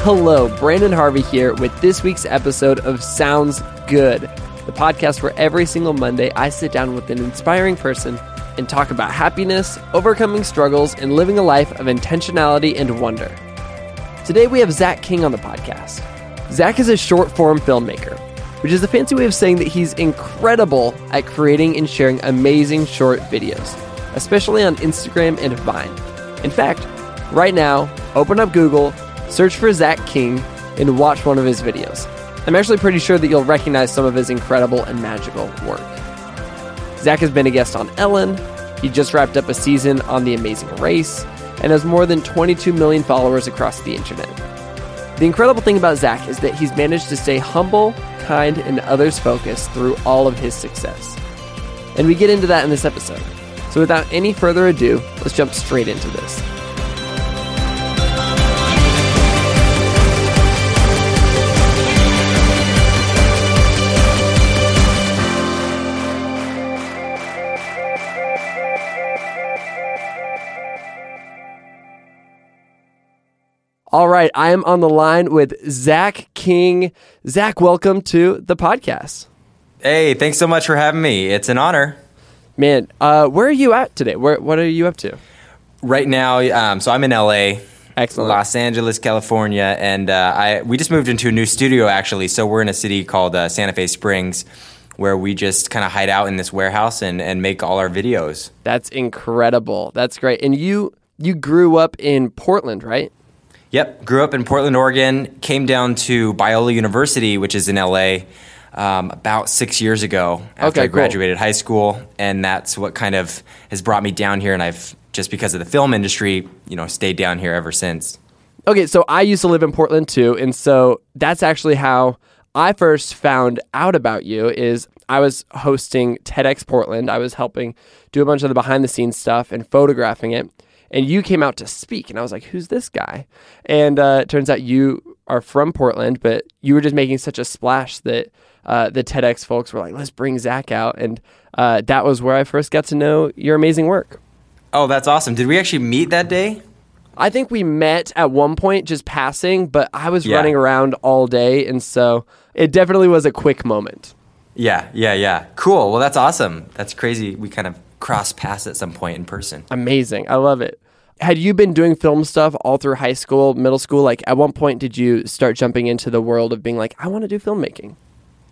Hello, Brandon Harvey here with this week's episode of Sounds Good, the podcast where every single Monday I sit down with an inspiring person and talk about happiness, overcoming struggles, and living a life of intentionality and wonder. Today we have Zach King on the podcast. Zach is a short-form filmmaker, which is a fancy way of saying that he's incredible at creating and sharing amazing short videos, especially on Instagram and Vine. In fact, right now, open up Google, search for Zach King, and watch one of his videos. I'm actually pretty sure that you'll recognize some of his incredible and magical work. Zach has been a guest on Ellen, he just wrapped up a season on The Amazing Race, and has more than 22 million followers across the internet. The incredible thing about Zach is that he's managed to stay humble, kind, and others-focused through all of his success. And we get into that in this episode. So without any further ado, let's jump straight into this. All right, I am on the line with Zach King. Zach, welcome to the podcast. Hey, thanks so much for having me. It's an honor. Man, where are you at today? What are you up to? Right now, so I'm in LA. Excellent. Los Angeles, California, and we just moved into a new studio, actually. So we're in a city called Santa Fe Springs, where we just kind of hide out in this warehouse and make all our videos. That's incredible. That's great. And you grew up in Portland, right? Yep, grew up in Portland, Oregon, came down to Biola University, which is in LA, about 6 years ago after I graduated high school. And that's what kind of has brought me down here. And I've, just because of the film industry, stayed down here ever since. Okay, so I used to live in Portland too. And so that's actually how I first found out about you is I was hosting TEDx Portland. I was helping do a bunch of the behind-the-scenes stuff and photographing it. And you came out to speak, and I was like, who's this guy? And it turns out you are from Portland, but you were just making such a splash that the TEDx folks were like, let's bring Zach out. And that was where I first got to know your amazing work. Oh, that's awesome. Did we actually meet that day? I think we met at one point just passing, but I was running around all day, and so it definitely was a quick moment. Yeah. Cool. Well, that's awesome. That's crazy. We kind of cross paths at some point in person. Amazing. I love it. Had you been doing film stuff all through high school, middle school? Like at what point did you start jumping into the world of being like, I want to do filmmaking?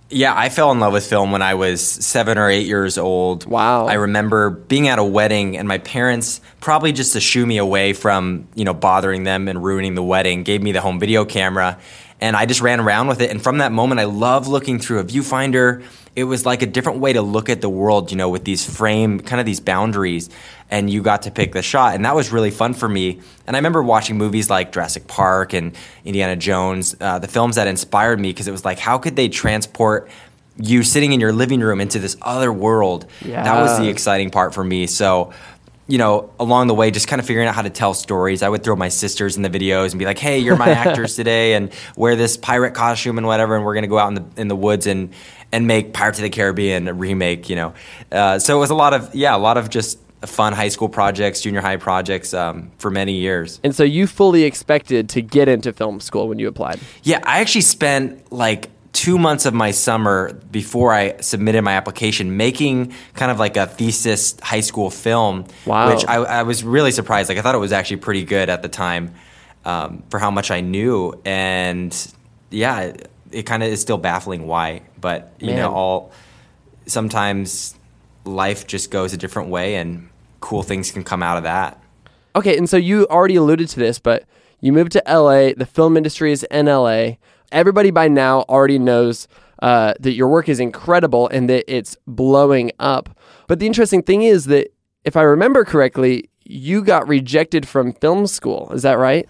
Yeah, I fell in love with film when I was 7 or 8 years old. Wow. I remember being at a wedding and my parents, probably just to shoo me away from, bothering them and ruining the wedding, gave me the home video camera. And I just ran around with it. And from that moment, I love looking through a viewfinder. It was like a different way to look at the world, with these these boundaries. And you got to pick the shot. And that was really fun for me. And I remember watching movies like Jurassic Park and Indiana Jones, the films that inspired me, because it was like, how could they transport you sitting in your living room into this other world? Yeah. That was the exciting part for me. So, along the way, just kind of figuring out how to tell stories. I would throw my sisters in the videos and be like, hey, you're my actors today, and wear this pirate costume and whatever, and we're going to go out in the woods and make Pirates of the Caribbean a remake, So it was a lot of just fun high school projects, junior high projects for many years. And so you fully expected to get into film school when you applied? Yeah, I actually spent 2 months of my summer before I submitted my application making kind of like a thesis high school film, which I was really surprised. I thought it was actually pretty good at the time for how much I knew. And yeah, it kind of is still baffling why. But, sometimes life just goes a different way and cool things can come out of that. Okay. And so you already alluded to this, but You move to LA. The film industry is in LA. Everybody by now already knows that your work is incredible and that it's blowing up. But the interesting thing is that, if I remember correctly, you got rejected from film school. Is that right?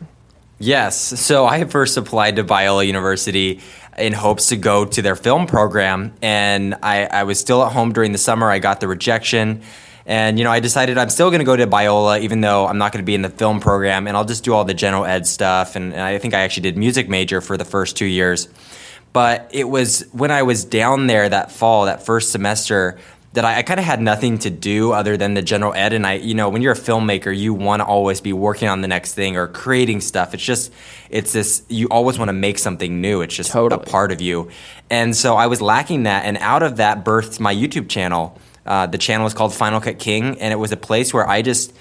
Yes. So I first applied to Biola University in hopes to go to their film program. And I was still at home during the summer. I got the rejection. And, I decided I'm still going to go to Biola, even though I'm not going to be in the film program. And I'll just do all the general ed stuff. And I think I actually did music major for the first 2 years. But it was when I was down there that fall, that first semester, that I kind of had nothing to do other than the general ed. And when you're a filmmaker, you want to always be working on the next thing or creating stuff. You always want to make something new. It's just totally a part of you. And so I was lacking that. And out of that birthed my YouTube channel. The channel was called Final Cut King. And it was a place where I just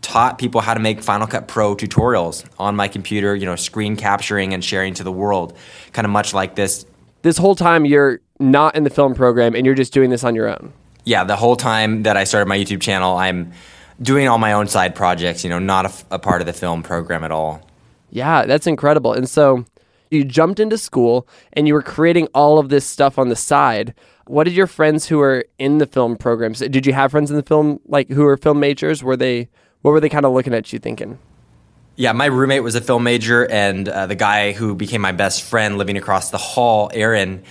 taught people how to make Final Cut Pro tutorials on my computer, screen capturing and sharing to the world, kind of much like this. This whole time you're not in the film program and you're just doing this on your own. Yeah, the whole time that I started my YouTube channel, I'm doing all my own side projects, not a part of the film program at all. Yeah, that's incredible. And so you jumped into school and you were creating all of this stuff on the side. What did your friends who were in the film programs, did you have friends in the film, like who were film majors? What were they kind of looking at you thinking? Yeah, my roommate was a film major, and the guy who became my best friend living across the hall, Aaron,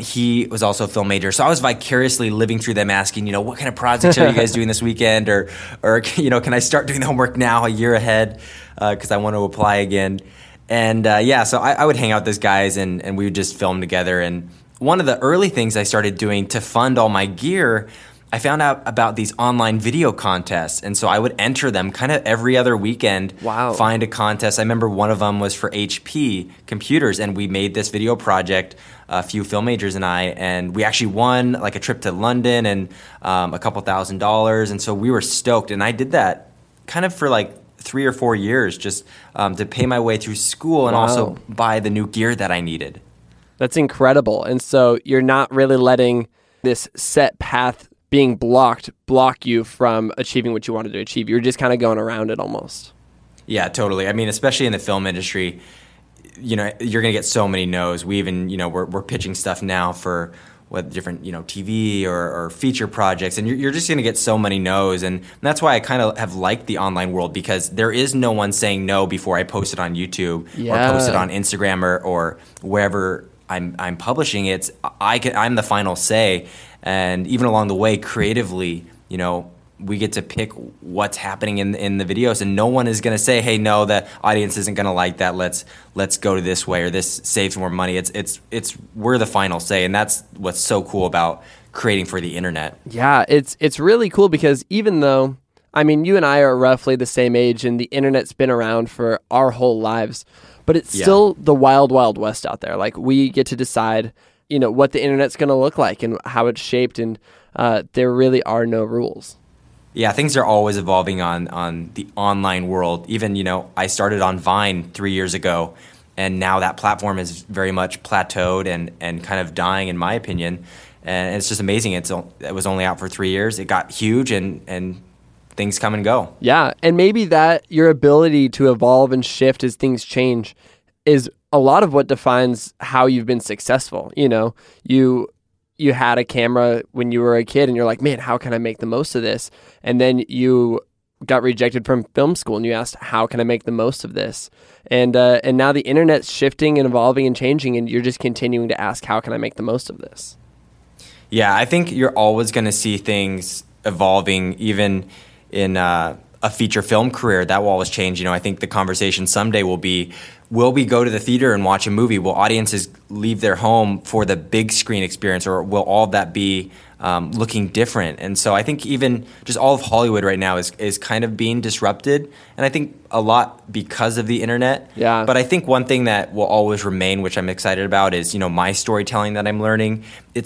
he was also a film major. So I was vicariously living through them asking, what kind of projects are you guys doing this weekend? Or can I start doing the homework now a year ahead? Because I want to apply again. And so I would hang out with those guys and we would just film together. And one of the early things I started doing to fund all my gear, I found out about these online video contests. And so I would enter them kind of every other weekend. Wow. Find a contest. I remember one of them was for HP computers. And we made this video project, a few film majors and I, and we actually won like a trip to London and a couple $1,000s. And so we were stoked. And I did that kind of for like 3 or 4 years just to pay my way through school and also buy the new gear that I needed. That's incredible. And so you're not really letting this set path being block you from achieving what you wanted to achieve. You're just kind of going around it almost. Yeah, totally. I mean, especially in the film industry, you're going to get so many no's. We even, we're pitching stuff now for different, TV or feature projects, and you're just going to get so many no's. And that's why I kind of have liked the online world, because there is no one saying no before I post it on YouTube or post it on Instagram or wherever I'm publishing it. I'm the final say. And even along the way, creatively, we get to pick what's happening in the videos, and no one is going to say, "Hey, no, the audience isn't going to like that. Let's go to this way, or this saves more money." It's we're the final say, and that's what's so cool about creating for the internet. Yeah, it's really cool, because even though, I mean, you and I are roughly the same age, and the internet's been around for our whole lives, but it's still the wild, wild west out there. Like, we get to decide what the internet's going to look like and how it's shaped, and there really are no rules. Yeah, things are always evolving on the online world. Even, I started on Vine 3 years ago, and now that platform is very much plateaued and kind of dying, in my opinion. And it's just amazing. It was only out for 3 years. It got huge, and things come and go. Yeah, and maybe that your ability to evolve and shift as things change is a lot of what defines how you've been successful. You had a camera when you were a kid and you're like, man, how can I make the most of this? And then you got rejected from film school and you asked, how can I make the most of this? And now the internet's shifting and evolving and changing, and you're just continuing to ask, how can I make the most of this? Yeah, I think you're always going to see things evolving, even in a feature film career. That will always change. I think the conversation someday will be, will we go to the theater and watch a movie? Will audiences leave their home for the big screen experience, or will all that be looking different? And so I think even just all of Hollywood right now is kind of being disrupted, and I think a lot because of the internet. Yeah. But I think one thing that will always remain, which I'm excited about, is my storytelling that I'm learning. I'm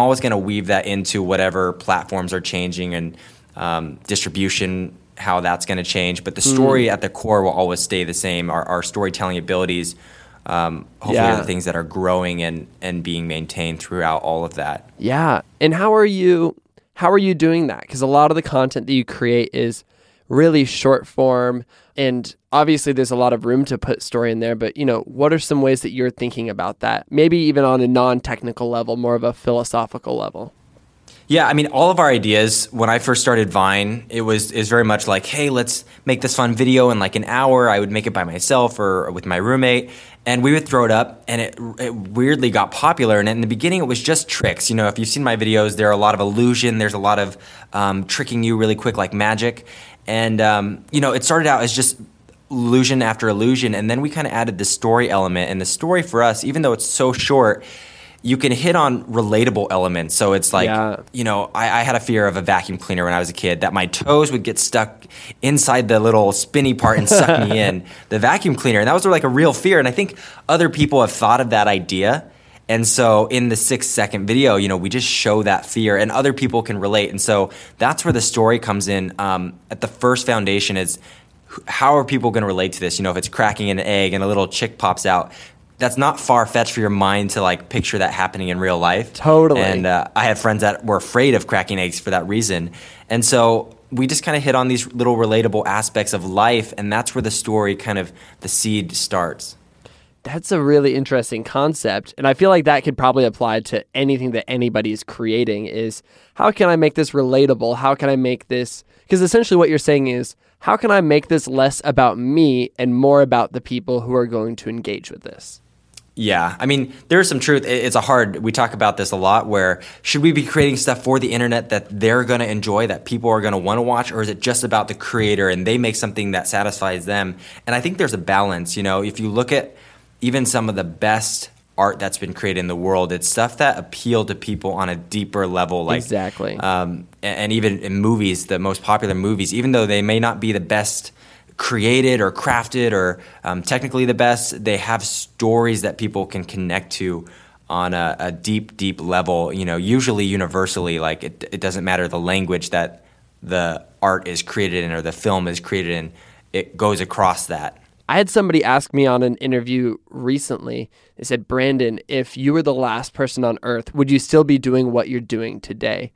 always going to weave that into whatever platforms are changing and distribution, how that's going to change. But the story at the core will always stay the same. Our storytelling abilities, hopefully, are the things that are growing and being maintained throughout all of that. Yeah. And how are you doing that? Because a lot of the content that you create is really short form, And obviously there's a lot of room to put story in there, but you know, what are some ways that you're thinking about that? Maybe even on a non-technical level, more of a philosophical level. Yeah, I mean, all of our ideas, when I first started Vine, it was very much like, hey, let's make this fun video in like an hour. I would make it by myself or with my roommate, and we would throw it up, and it weirdly got popular. And in the beginning, it was just tricks. You know, if you've seen my videos, there are a lot of illusion. There's a lot of tricking you really quick, like magic. And, you know, it started out as just illusion after illusion, and then we kind of added the story element. And the story for us, even though it's so short, you can hit on relatable elements. So it's like, you know, I had a fear of a vacuum cleaner when I was a kid, that my toes would get stuck inside the little spinny part and suck me in the vacuum cleaner. And that was like a real fear. And I think other people have thought of that idea. And so in the 6-second video, you know, we just show that fear and other people can relate. And so that's where the story comes in. At the first foundation is, how are people going to relate to this? You know, if it's cracking an egg and a little chick pops out, that's not far-fetched for your mind to like picture that happening in real life. Totally. And I had friends that were afraid of cracking eggs for that reason. And so we just kind of hit on these little relatable aspects of life, and that's where the story kind of, the seed starts. That's a really interesting concept, and I feel like that could probably apply to anything that anybody's creating is, how can I make this relatable? How can I make this, because essentially what you're saying is, how can I make this less about me and more about the people who are going to engage with this? Yeah. I mean, there's some truth. It's we talk about this a lot, where should we be creating stuff for the internet that they're going to enjoy, that people are going to want to watch, or is it just about the creator and they make something that satisfies them? And I think there's a balance. You know, if you look at even some of the best art that's been created in the world, it's stuff that appeal to people on a deeper level. Like, exactly. And even in movies, the most popular movies, even though they may not be the best created or crafted or technically the best, they have stories that people can connect to on a deep, deep level, you know, usually universally. Like it doesn't matter the language that the art is created in or the film is created in, it goes across that. I had somebody ask me on an interview recently, they said, Brandon, if you were the last person on earth, would you still be doing what you're doing today?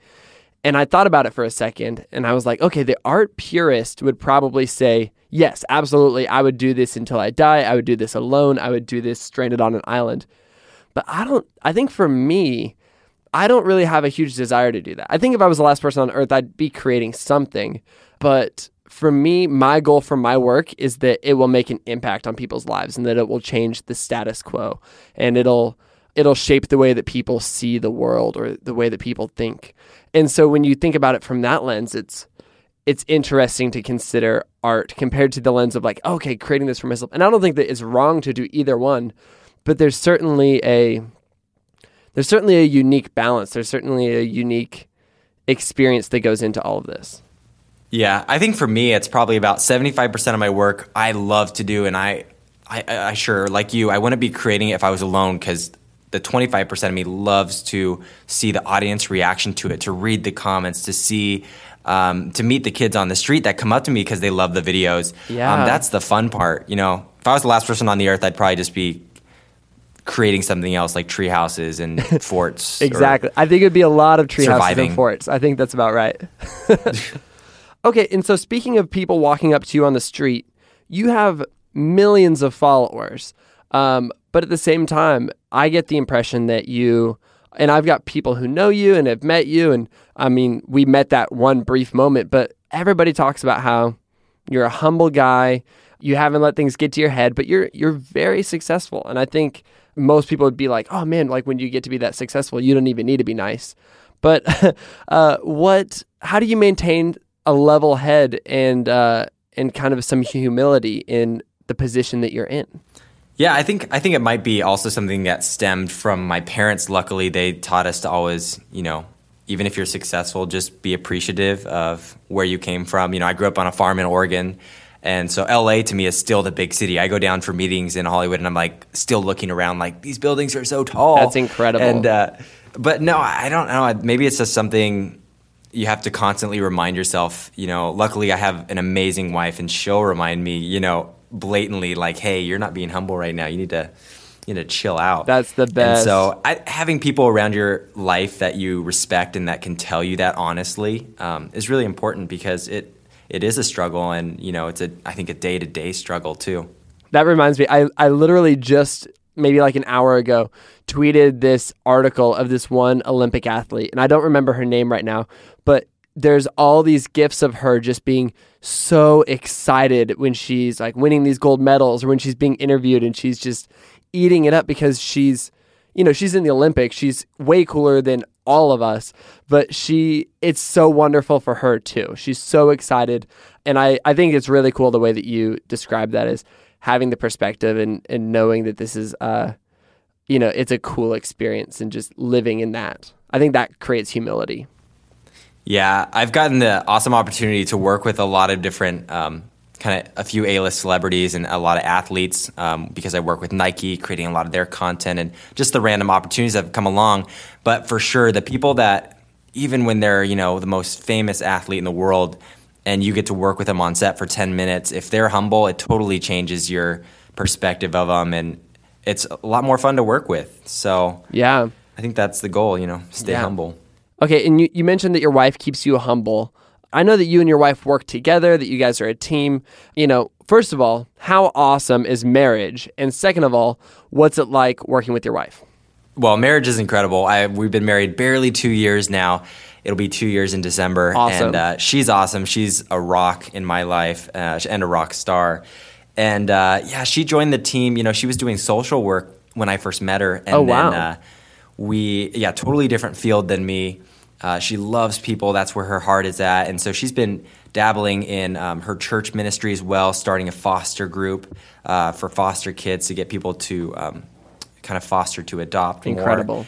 And I thought about it for a second, and I was like, okay, the art purist would probably say, yes, absolutely, I would do this until I die. I would do this alone. I would do this stranded on an island. But I think for me, I don't really have a huge desire to do that. I think if I was the last person on earth, I'd be creating something. But for me, my goal for my work is that it will make an impact on people's lives and that it will change the status quo, and it'll shape the way that people see the world or the way that people think. And so when you think about it from that lens, it's interesting to consider art compared to the lens of like, okay, creating this for myself. And I don't think that it's wrong to do either one, but there's certainly a unique balance. There's certainly a unique experience that goes into all of this. Yeah, I think for me, it's probably about 75% of my work I love to do, and I sure, like you, I wouldn't be creating it if I was alone, because the 25% of me loves to see the audience reaction to it, to read the comments, to see, to meet the kids on the street that come up to me because they love the videos. Yeah. That's the fun part. You know, if I was the last person on the earth, I'd probably just be creating something else, like tree houses and forts. Exactly. I think it'd be a lot of tree houses and forts. I think that's about right. Okay. And so speaking of people walking up to you on the street, you have millions of followers. But at the same time, I get the impression that you, and I've got people who know you and have met you, and I mean, we met that one brief moment, but everybody talks about how you're a humble guy, you haven't let things get to your head, but you're very successful. And I think most people would be like, oh man, like when you get to be that successful, you don't even need to be nice. But how do you maintain a level head and kind of some humility in the position that you're in? Yeah, I think it might be also something that stemmed from my parents. Luckily, they taught us to always, you know, even if you're successful, just be appreciative of where you came from. You know, I grew up on a farm in Oregon, and so LA to me is still the big city. I go down for meetings in Hollywood, and I'm like still looking around like, these buildings are so tall. That's incredible. And but no, I don't know. Maybe it's just something you have to constantly remind yourself. You know, luckily I have an amazing wife, and she'll remind me, you know, blatantly, like, hey, you're not being humble right now. You need to chill out. That's the best. And so having people around your life that you respect and that can tell you that honestly is really important, because it it is a struggle, and you know, it's I think a day-to-day struggle too. That reminds me, I literally just maybe like an hour ago tweeted this article of this one Olympic athlete, and I don't remember her name right now, but there's all these gifs of her just being so excited when she's like winning these gold medals or when she's being interviewed, and she's just eating it up because she's, you know, she's in the Olympics. She's way cooler than all of us, but it's so wonderful for her too. She's so excited. And I think it's really cool the way that you describe that, is having the perspective and knowing that this is, you know, it's a cool experience and just living in that. I think that creates humility. Yeah, I've gotten the awesome opportunity to work with a lot of different, kind of a few A-list celebrities and a lot of athletes, because I work with Nike, creating a lot of their content and just the random opportunities that have come along. But for sure, the people that, even when they're, you know, the most famous athlete in the world, and you get to work with them on set for 10 minutes, if they're humble, it totally changes your perspective of them, and it's a lot more fun to work with. So yeah, I think that's the goal, you know, stay humble. Okay, and you mentioned that your wife keeps you humble. I know that you and your wife work together, that you guys are a team. You know, first of all, how awesome is marriage? And second of all, what's it like working with your wife? Well, marriage is incredible. We've been married barely 2 years now. It'll be 2 years in December. Awesome. And she's awesome. She's a rock in my life, and a rock star. And yeah, she joined the team. You know, she was doing social work when I first met her. And oh, wow. Then, totally different field than me. She loves people. That's where her heart is at. And so she's been dabbling in her church ministry as well, starting a foster group for foster kids to get people to kind of foster to adopt. Incredible. More.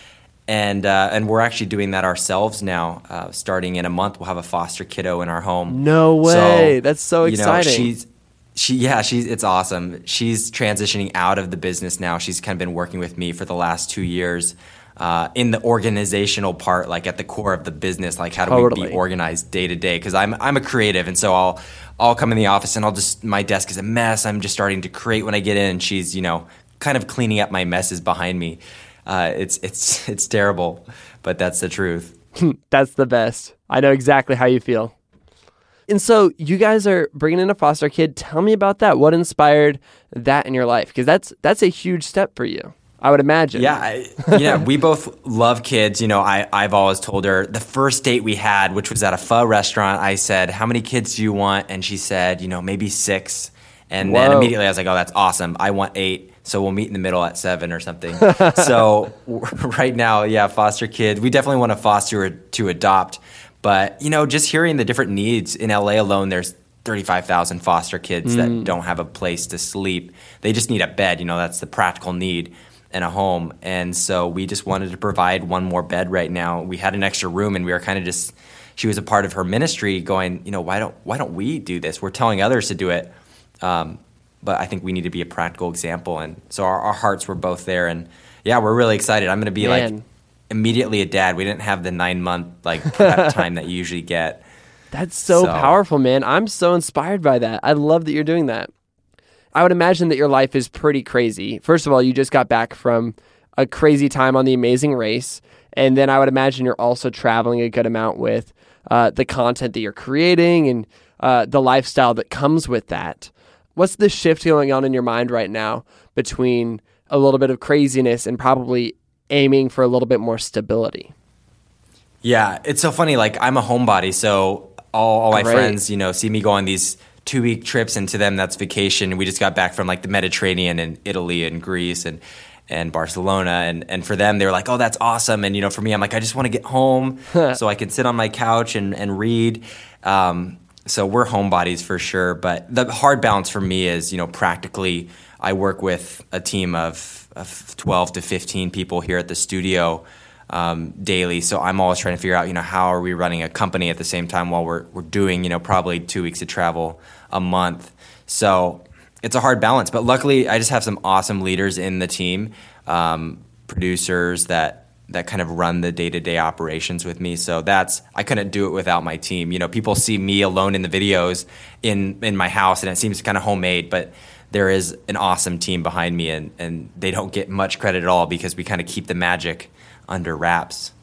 And we're actually doing that ourselves now. Starting in a month, we'll have a foster kiddo in our home. No way. So, that's so exciting. You know, it's awesome. She's transitioning out of the business now. She's kind of been working with me for the last 2 years. In the organizational part, like at the core of the business, like how do we be organized day to day? Because I'm a creative, and so I'll come in the office and my desk is a mess. I'm just starting to create when I get in, and she's, you know, kind of cleaning up my messes behind me. It's terrible, but that's the truth. That's the best. I know exactly how you feel. And so you guys are bringing in a foster kid. Tell me about that. What inspired that in your life? Because that's a huge step for you, I would imagine. Yeah, we both love kids. You know, I've always told her, the first date we had, which was at a pho restaurant, I said, how many kids do you want? And she said, you know, maybe 6. And Whoa. Then immediately I was like, oh, that's awesome. I want 8. So we'll meet in the middle at 7 or something. So right now, yeah, foster kids. We definitely want to foster or to adopt. But, you know, just hearing the different needs in LA alone, there's 35,000 foster kids that don't have a place to sleep. They just need a bed. You know, that's the practical need. And a home. And so we just wanted to provide one more bed right now. We had an extra room, and we were kind of just, she was a part of her ministry going, you know, why don't we do this? We're telling others to do it. But I think we need to be a practical example. And so our hearts were both there, and yeah, we're really excited. I'm going to be like immediately a dad. We didn't have the 9-month like prep time that you usually get. That's so powerful, man. I'm so inspired by that. I love that you're doing that. I would imagine that your life is pretty crazy. First of all, you just got back from a crazy time on The Amazing Race. And then I would imagine you're also traveling a good amount with the content that you're creating and the lifestyle that comes with that. What's the shift going on in your mind right now between a little bit of craziness and probably aiming for a little bit more stability? Yeah, it's so funny. Like, I'm a homebody, so all my friends, you know, see me go on these 2-week trips, and to them that's vacation. We just got back from like the Mediterranean and Italy and Greece and Barcelona, and for them they were like, oh, that's awesome. And you know, for me, I'm like, I just want to get home so I can sit on my couch and read. So we're homebodies for sure. But the hard balance for me is, you know, practically I work with a team of 12 to 15 people here at the studio daily. So I'm always trying to figure out, you know, how are we running a company at the same time while we're doing, you know, probably 2 weeks of travel a month. So it's a hard balance, but luckily I just have some awesome leaders in the team, producers that kind of run the day-to-day operations with me. So I couldn't do it without my team. You know, people see me alone in the videos in my house, and it seems kind of homemade, but there is an awesome team behind me, and they don't get much credit at all because we kind of keep the magic under wraps.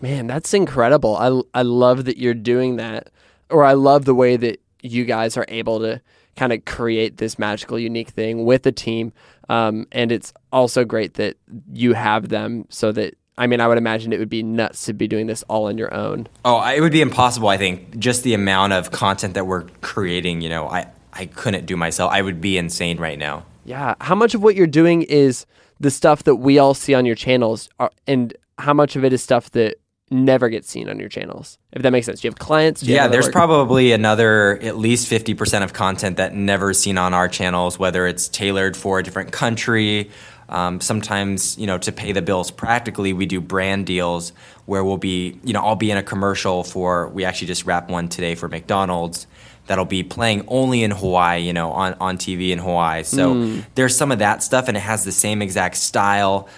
Man, that's incredible. I love that you're doing that, or I love the way that you guys are able to kind of create this magical, unique thing with a team. And it's also great that you have them so that, I mean, I would imagine it would be nuts to be doing this all on your own. Oh, it would be impossible, I think. Just the amount of content that we're creating, you know, I couldn't do myself. I would be insane right now. Yeah. How much of what you're doing is the stuff that we all see on your channels, and how much of it is stuff that never gets seen on your channels, if that makes sense? Do you have clients? You have there's probably another at least 50% of content that never is seen on our channels, whether it's tailored for a different country. Sometimes, you know, to pay the bills practically, we do brand deals where we'll be, you know, I'll be in a commercial for, we actually just wrapped one today for McDonald's that'll be playing only in Hawaii, you know, on TV in Hawaii. So there's some of that stuff, and it has the same exact style.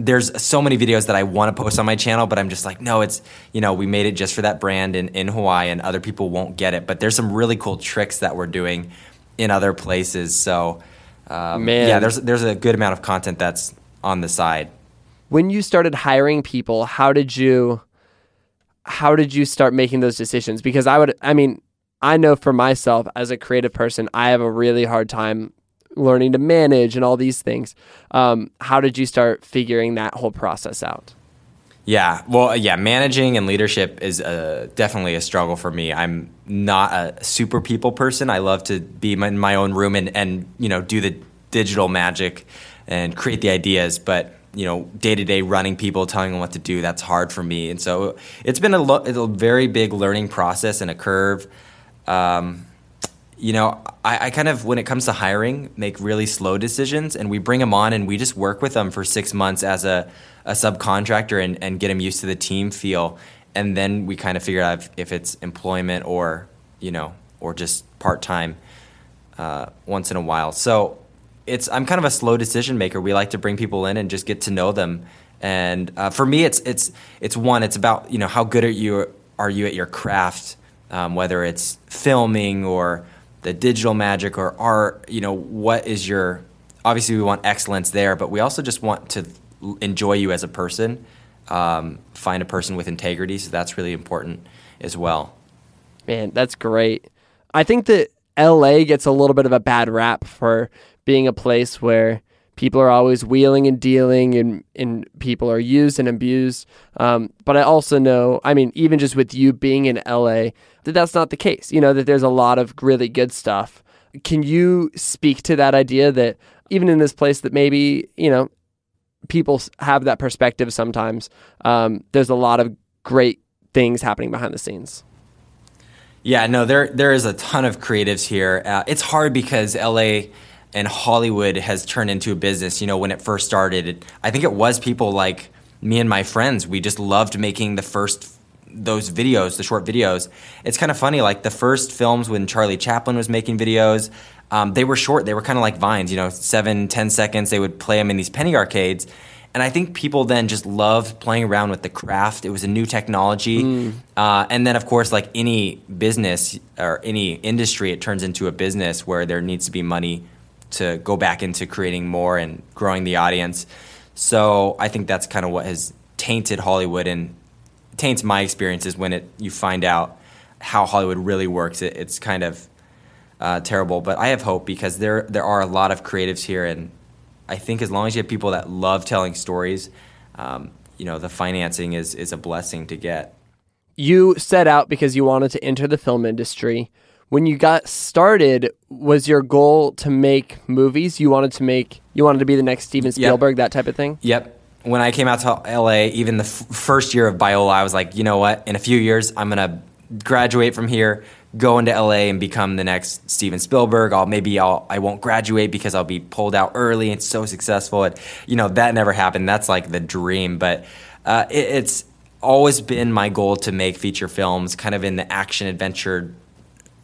There's so many videos that I want to post on my channel, but I'm just like, no, it's, you know, we made it just for that brand in Hawaii, and other people won't get it. But there's some really cool tricks that we're doing in other places. So yeah, there's a good amount of content that's on the side. When you started hiring people, how did you start making those decisions? Because I know for myself as a creative person, I have a really hard time learning to manage and all these things. How did you start figuring that whole process out? Yeah, well, yeah, managing and leadership is definitely a struggle for me. I'm not a super people person. I love to be in my own room and you know, do the digital magic and create the ideas, but you know, day-to-day running people, telling them what to do, that's hard for me. And so it's been a very big learning process and a curve. You know, I kind of, when it comes to hiring, make really slow decisions, and we bring them on and we just work with them for 6 months as a subcontractor and get them used to the team feel. And then we kind of figure out if it's employment or, you know, or just part-time once in a while. So I'm kind of a slow decision maker. We like to bring people in and just get to know them. And for me, it's about, you know, how good are you at your craft, whether it's filming or the digital magic or art, you know, what is your, obviously we want excellence there, but we also just want to enjoy you as a person, find a person with integrity. So that's really important as well. Man, that's great. I think that LA gets a little bit of a bad rap for being a place where people are always wheeling and dealing and people are used and abused. But I also know, I mean, even just with you being in LA, that's not the case, you know, that there's a lot of really good stuff. Can you speak to that idea that even in this place that maybe, you know, people have that perspective sometimes, there's a lot of great things happening behind the scenes? Yeah, no, there is a ton of creatives here. It's hard because LA and Hollywood has turned into a business. You know, when it first started, I think it was people like me and my friends. We just loved making those videos, the short videos. It's kind of funny, like the first films when Charlie Chaplin was making videos, they were short. They were kind of like vines, you know, 7-10 seconds. They would play them in these penny arcades. And I think people then just loved playing around with the craft. It was a new technology. And then, of course, like any business or any industry, it turns into a business where there needs to be money to go back into creating more and growing the audience. So I think that's kind of what has tainted Hollywood and taints my experiences when you find out how Hollywood really works. It's kind of terrible, but I have hope because there are a lot of creatives here, and I think as long as you have people that love telling stories, you know, the financing is a blessing to get. You set out because you wanted to enter the film industry. When you got started, was your goal to make movies? You wanted to be the next Steven Spielberg, that type of thing? Yep. When I came out to LA, even the first year of Biola, I was like, you know what? In a few years, I'm going to graduate from here, go into LA and become the next Steven Spielberg. I won't graduate because I'll be pulled out early. It's so successful. And, you know, that never happened. That's like the dream. But it's always been my goal to make feature films kind of in the action adventure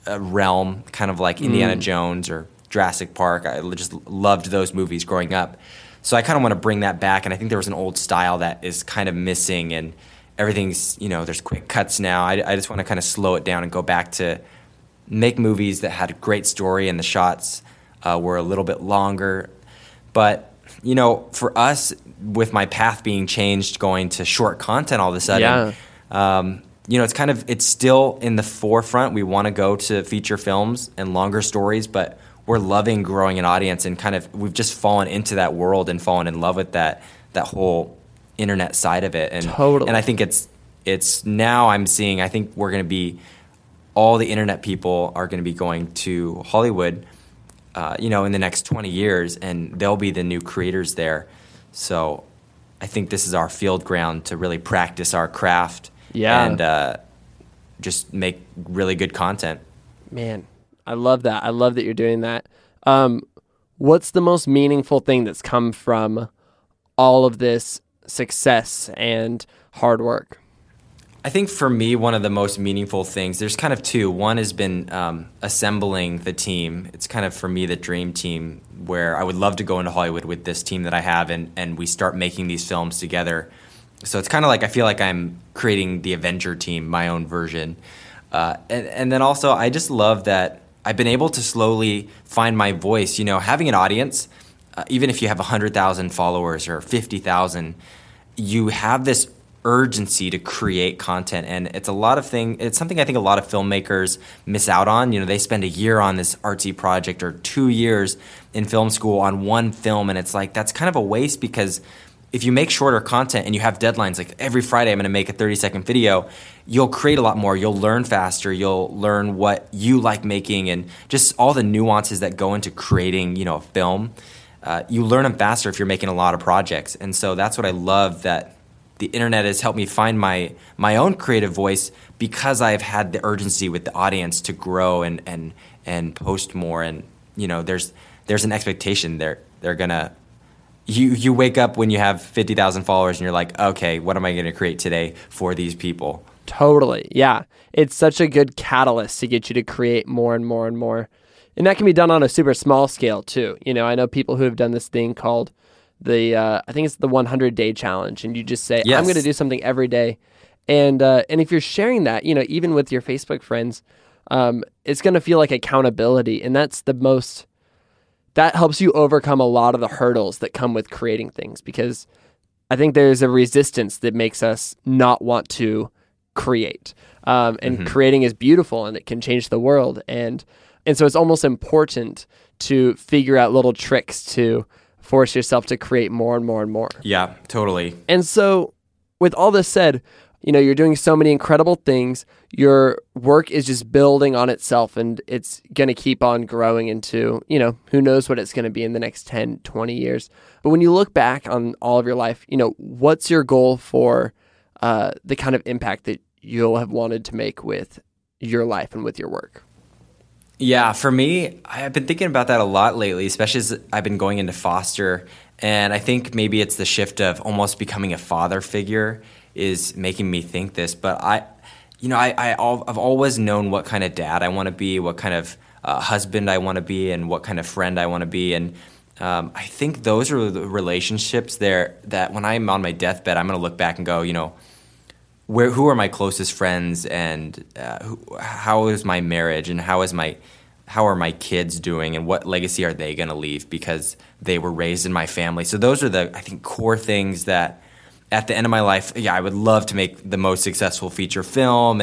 realm, kind of like Indiana Jones or Jurassic Park. I just loved those movies growing up. So I kind of want to bring that back, and I think there was an old style that is kind of missing, and everything's, you know, there's quick cuts now. I just want to kind of slow it down and go back to make movies that had a great story, and the shots were a little bit longer. But, you know, for us, with my path being changed, going to short content all of a sudden, you know, it's still in the forefront. We want to go to feature films and longer stories, but we're loving growing an audience, and we've just fallen into that world and fallen in love with that whole internet side of it. And totally. And I think it's now I think we're going to be, all the internet people are going to be going to Hollywood, in the next 20 years, and they'll be the new creators there. So I think this is our field ground to really practice our craft and just make really good content. Man, I love that. I love that you're doing that. What's the most meaningful thing that's come from all of this success and hard work? I think for me, one of the most meaningful things, there's kind of two. One has been assembling the team. It's kind of, for me, the dream team, where I would love to go into Hollywood with this team that I have, and we start making these films together. So it's kind of like I feel like I'm creating the Avenger team, my own version. And then also I just love that I've been able to slowly find my voice. You know, having an audience, even if you have 100,000 followers or 50,000, you have this urgency to create content, and it's something I think a lot of filmmakers miss out on. You know, they spend a year on this artsy project or 2 years in film school on one film, and it's like, that's kind of a waste, because if you make shorter content and you have deadlines, like every Friday I'm going to make a 30-second video, you'll create a lot more, you'll learn faster, you'll learn what you like making, and just all the nuances that go into creating, you know, a film. You learn them faster if you're making a lot of projects. And so that's what I love, that the internet has helped me find my own creative voice, because I've had the urgency with the audience to grow and post more. And you know, there's an expectation. They're gonna, you wake up when you have 50,000 followers and you're like, okay, what am I gonna create today for these people? Totally, yeah. It's such a good catalyst to get you to create more and more and more. And that can be done on a super small scale too. You know, I know people who have done this thing called I think it's the 100-day challenge, and you just say, yes, I'm going to do something every day. And if you're sharing that, you know, even with your Facebook friends, it's going to feel like accountability. And that's that helps you overcome a lot of the hurdles that come with creating things, because I think there's a resistance that makes us not want to create. And creating is beautiful, and it can change the world. And so it's almost important to figure out little tricks to force yourself to create more and more and more. Yeah, totally. And so with all this said, you know, you're doing so many incredible things. Your work is just building on itself, and it's going to keep on growing into, you know, who knows what it's going to be in the next 10, 20 years. But when you look back on all of your life, you know, what's your goal for the kind of impact that you'll have wanted to make with your life and with your work? Yeah, for me, I've been thinking about that a lot lately, especially as I've been going into foster. And I think maybe it's the shift of almost becoming a father figure is making me think this. But I've always known what kind of dad I want to be, what kind of husband I want to be, and what kind of friend I want to be. And I think those are the relationships there that when I'm on my deathbed, I'm going to look back and go, you know, who are my closest friends, and how is my marriage, and how are my kids doing, and what legacy are they going to leave because they were raised in my family? So those are the, I think, core things that at the end of my life, yeah, I would love to make the most successful feature film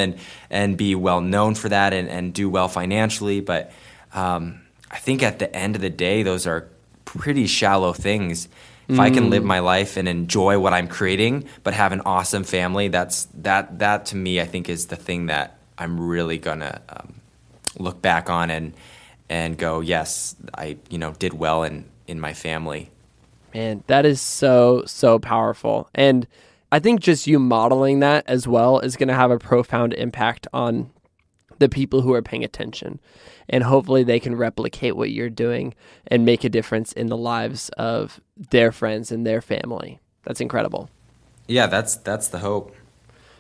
and be well known for that and do well financially. But I think at the end of the day, those are pretty shallow things. If I can live my life and enjoy what I'm creating, but have an awesome family, that to me, I think, is the thing that I'm really gonna look back on and go, yes, I did well in my family. Man, that is so, so powerful, and I think just you modeling that as well is gonna have a profound impact on the people who are paying attention, and hopefully they can replicate what you're doing and make a difference in the lives of their friends and their family. That's incredible. Yeah, that's the hope.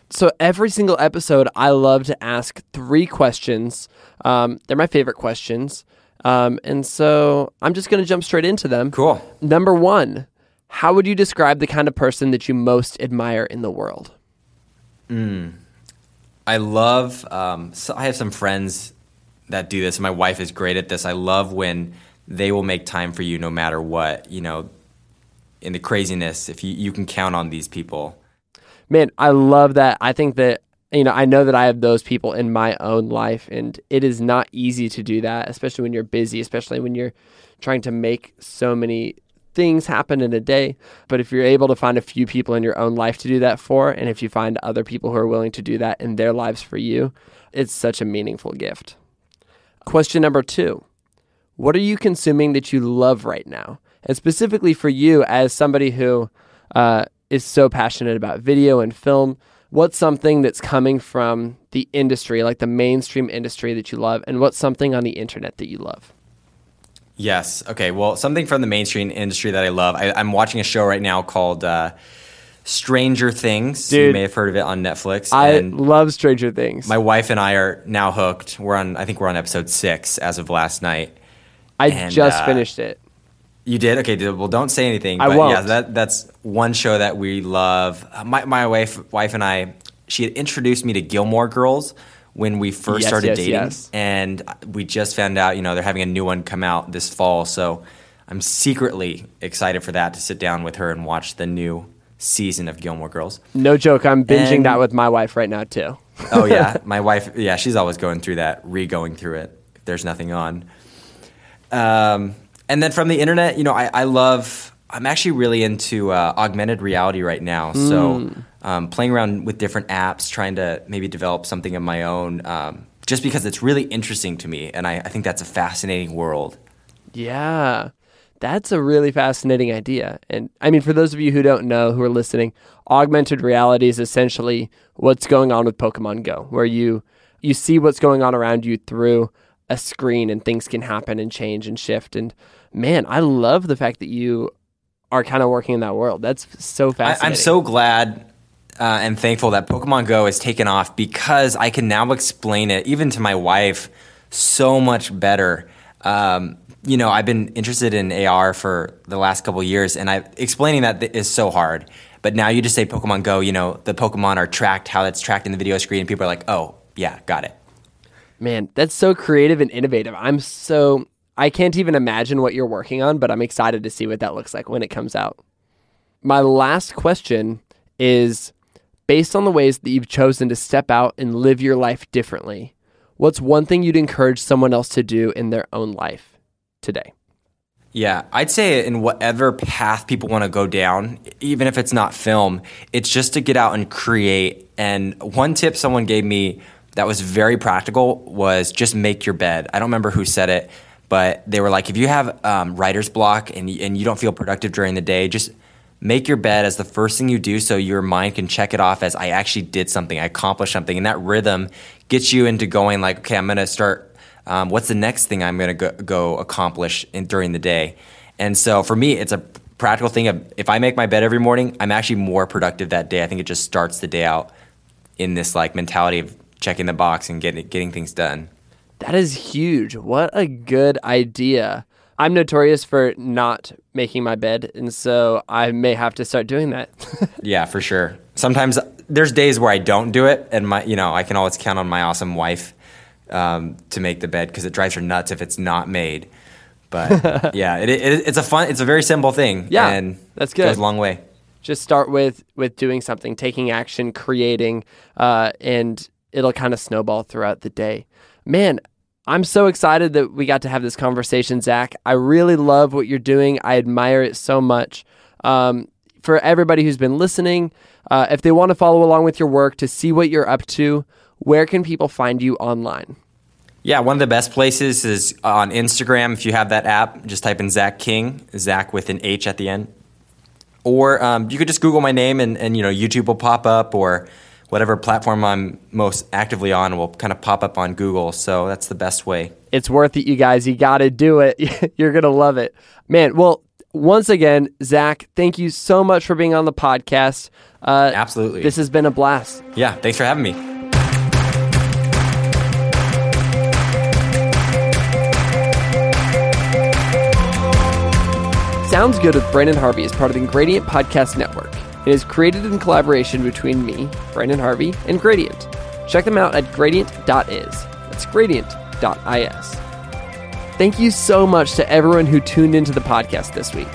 So every single episode, I love to ask 3 questions. They're my favorite questions. And so I'm just going to jump straight into them. Cool. Number 1, how would you describe the kind of person that you most admire in the world? I love, I have some friends that do this. My wife is great at this. I love when they will make time for you no matter what, you know, in the craziness, if you can count on these people. Man, I love that. I think that you know, I know that I have those people in my own life, and it is not easy to do that, especially when you're busy, especially when you're trying to make so many things happen in a day. But if you're able to find a few people in your own life to do that for, and if you find other people who are willing to do that in their lives for you, it's such a meaningful gift. Question number 2, what are you consuming that you love right now? And specifically for you as somebody who is so passionate about video and film, what's something that's coming from the industry, like the mainstream industry that you love, and what's something on the internet that you love? Yes. Okay. Well, something from the mainstream industry that I love. I'm watching a show right now called Stranger Things. Dude, you may have heard of it on Netflix. I love Stranger Things. My wife and I are now hooked. I think we're on episode 6 as of last night. I just finished it. You did? Okay. Well, don't say anything. I won't. Yeah, that's one show that we love. My wife and I, she had introduced me to Gilmore Girls when we first started dating, and we just found out, you know, they're having a new one come out this fall. So I'm secretly excited for that, to sit down with her and watch the new season of Gilmore Girls. No joke. I'm binging that with my wife right now too. Oh yeah. My wife. Yeah. She's always going through that, re-going through it if there's nothing on. And then from the internet, you know, I'm actually really into augmented reality right now. So playing around with different apps, trying to maybe develop something of my own, just because it's really interesting to me. And I think that's a fascinating world. Yeah, that's a really fascinating idea. And I mean, for those of you who don't know, who are listening, augmented reality is essentially what's going on with Pokemon Go, where you see what's going on around you through a screen, and things can happen and change and shift. And man, I love the fact that you are kind of working in that world. That's so fascinating. I'm so glad and thankful that Pokemon Go has taken off, because I can now explain it, even to my wife, so much better. You know, I've been interested in AR for the last couple of years, and explaining that is so hard. But now you just say Pokemon Go, you know, the Pokemon are tracked, how that's tracked in the video screen, and people are like, oh, yeah, got it. Man, that's so creative and innovative. I can't even imagine what you're working on, but I'm excited to see what that looks like when it comes out. My last question is, based on the ways that you've chosen to step out and live your life differently, what's one thing you'd encourage someone else to do in their own life today? Yeah, I'd say in whatever path people want to go down, even if it's not film, it's just to get out and create. And one tip someone gave me that was very practical was just make your bed. I don't remember who said it, but they were like, if you have writer's block and you don't feel productive during the day, just make your bed as the first thing you do, so your mind can check it off as, I actually did something, I accomplished something. And that rhythm gets you into going like, okay, I'm going to start, what's the next thing I'm going to go accomplish during the day? And so for me, it's a practical thing of, if I make my bed every morning, I'm actually more productive that day. I think it just starts the day out in this like mentality of checking the box and getting things done. That is huge. What a good idea. I'm notorious for not making my bed, and so I may have to start doing that. Yeah, for sure. Sometimes there's days where I don't do it, and I can always count on my awesome wife to make the bed, because it drives her nuts if it's not made. But yeah, it's a very simple thing. Yeah, and that's good. It goes a long way. Just start with doing something, taking action, creating, and it'll kind of snowball throughout the day. Man, I'm so excited that we got to have this conversation, Zach. I really love what you're doing. I admire it so much. For everybody who's been listening, if they want to follow along with your work to see what you're up to, where can people find you online? Yeah, one of the best places is on Instagram. If you have that app, just type in Zach King, Zach with an H at the end. Or you could just Google my name and you know, YouTube will pop up, or whatever platform I'm most actively on will kind of pop up on Google. So that's the best way. It's worth it, you guys. You got to do it. You're going to love it. Man, well, once again, Zach, thank you so much for being on the podcast. Absolutely. This has been a blast. Yeah, thanks for having me. Sounds Good with Brandon Harvey is part of the Gradient Podcast Network. It is created in collaboration between me, Brandon Harvey, and Gradient. Check them out at gradient.is. That's gradient.is. Thank you so much to everyone who tuned into the podcast this week.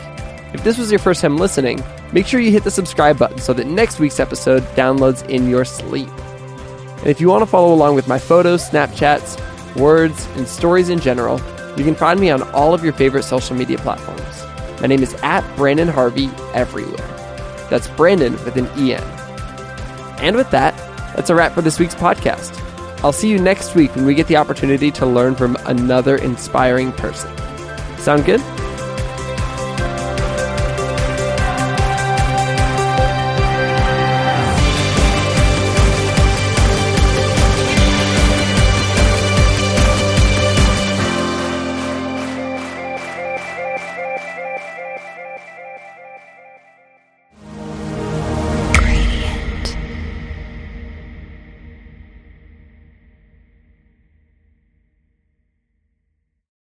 If this was your first time listening, make sure you hit the subscribe button so that next week's episode downloads in your sleep. And if you want to follow along with my photos, Snapchats, words, and stories in general, you can find me on all of your favorite social media platforms. My name is @BrandonHarvey everywhere. That's Brandon with an E-N. And with that, that's a wrap for this week's podcast. I'll see you next week when we get the opportunity to learn from another inspiring person. Sound good?